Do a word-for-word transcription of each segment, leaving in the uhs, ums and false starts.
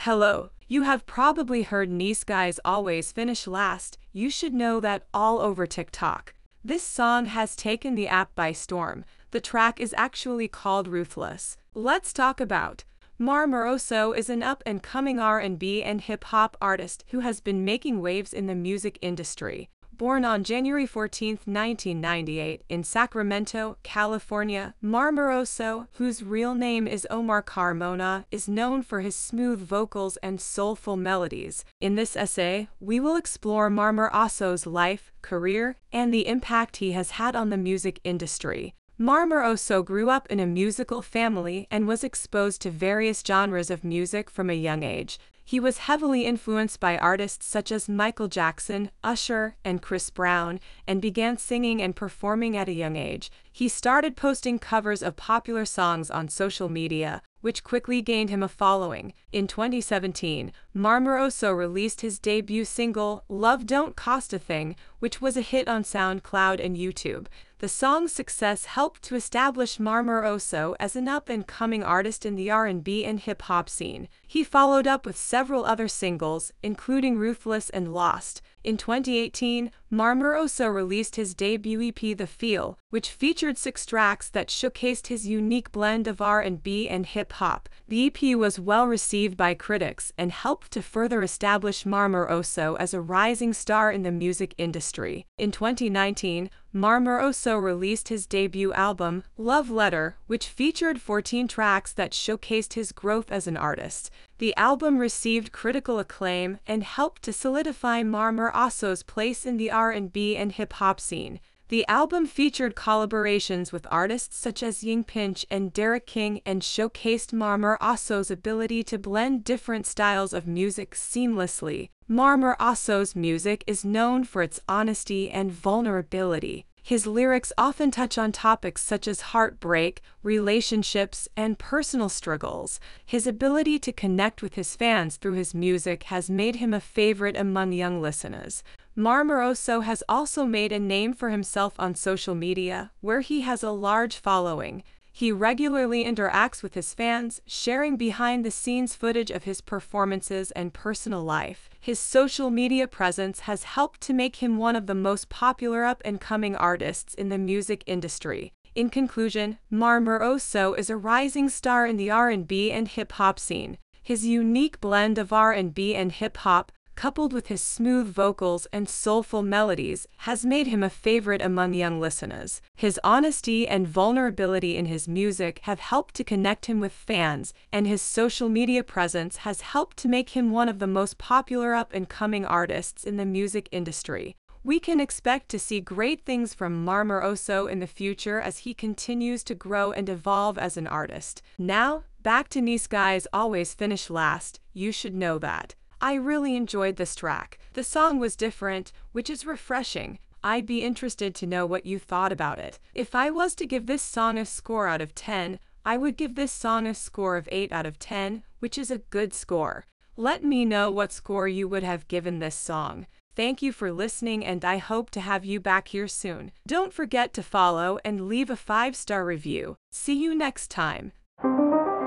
Hello. You have probably heard nice guys always finish last. You should know that all over TikTok. This song has taken the app by storm. The track is actually called Ruthless. Let's talk about Marmoroso is an up-and-coming R and B and hip-hop artist who has been making waves in the music industry. Born on January fourteenth, nineteen ninety-eight in Sacramento, California, Marmoroso, whose real name is Omar Carmona, is known for his smooth vocals and soulful melodies. In this essay, we will explore Marmoroso's life, career, and the impact he has had on the music industry. Marmoroso grew up in a musical family and was exposed to various genres of music from a young age. He was heavily influenced by artists such as Michael Jackson, Usher, and Chris Brown, and began singing and performing at a young age. He started posting covers of popular songs on social media, which quickly gained him a following. In twenty seventeen, Marmoroso released his debut single, Love Don't Cost a Thing, which was a hit on SoundCloud and YouTube. The song's success helped to establish Marmoroso as an up-and-coming artist in the R and B and hip-hop scene. He followed up with several other singles, including Ruthless and Lost. In twenty eighteen, Marmoroso released his debut E P The Feel, which featured six tracks that showcased his unique blend of R and B and hip-hop. The E P was well received by critics and helped to further establish Marmoroso as a rising star in the music industry. In twenty nineteen, Marmoroso released his debut album, Love Letter, which featured fourteen tracks that showcased his growth as an artist. The album received critical acclaim and helped to solidify Marmoroso's place in the R and B and hip-hop scene. The album featured collaborations with artists such as Yung Pinch and Derek King and showcased Marmoroso's ability to blend different styles of music seamlessly. Marmoroso's music is known for its honesty and vulnerability. His lyrics often touch on topics such as heartbreak, relationships, and personal struggles. His ability to connect with his fans through his music has made him a favorite among young listeners. Marmoroso has also made a name for himself on social media, where he has a large following. He regularly interacts with his fans, sharing behind-the-scenes footage of his performances and personal life. His social media presence has helped to make him one of the most popular up-and-coming artists in the music industry. In conclusion, Marmoroso is a rising star in the R and B and hip-hop scene. His unique blend of R and B and hip-hop, coupled with his smooth vocals and soulful melodies, has made him a favorite among young listeners. His honesty and vulnerability in his music have helped to connect him with fans, and his social media presence has helped to make him one of the most popular up-and-coming artists in the music industry. We can expect to see great things from Marmoroso in the future as he continues to grow and evolve as an artist. Now, back to nice guys always finish last. You should know that. I really enjoyed this track. The song was different, which is refreshing. I'd be interested to know what you thought about it. If I was to give this song a score out of ten, I would give this song a score of eight out of ten, which is a good score. Let me know what score you would have given this song. Thank you for listening, and I hope to have you back here soon. Don't forget to follow and leave a five-star review. See you next time.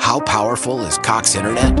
How powerful is Cox Internet?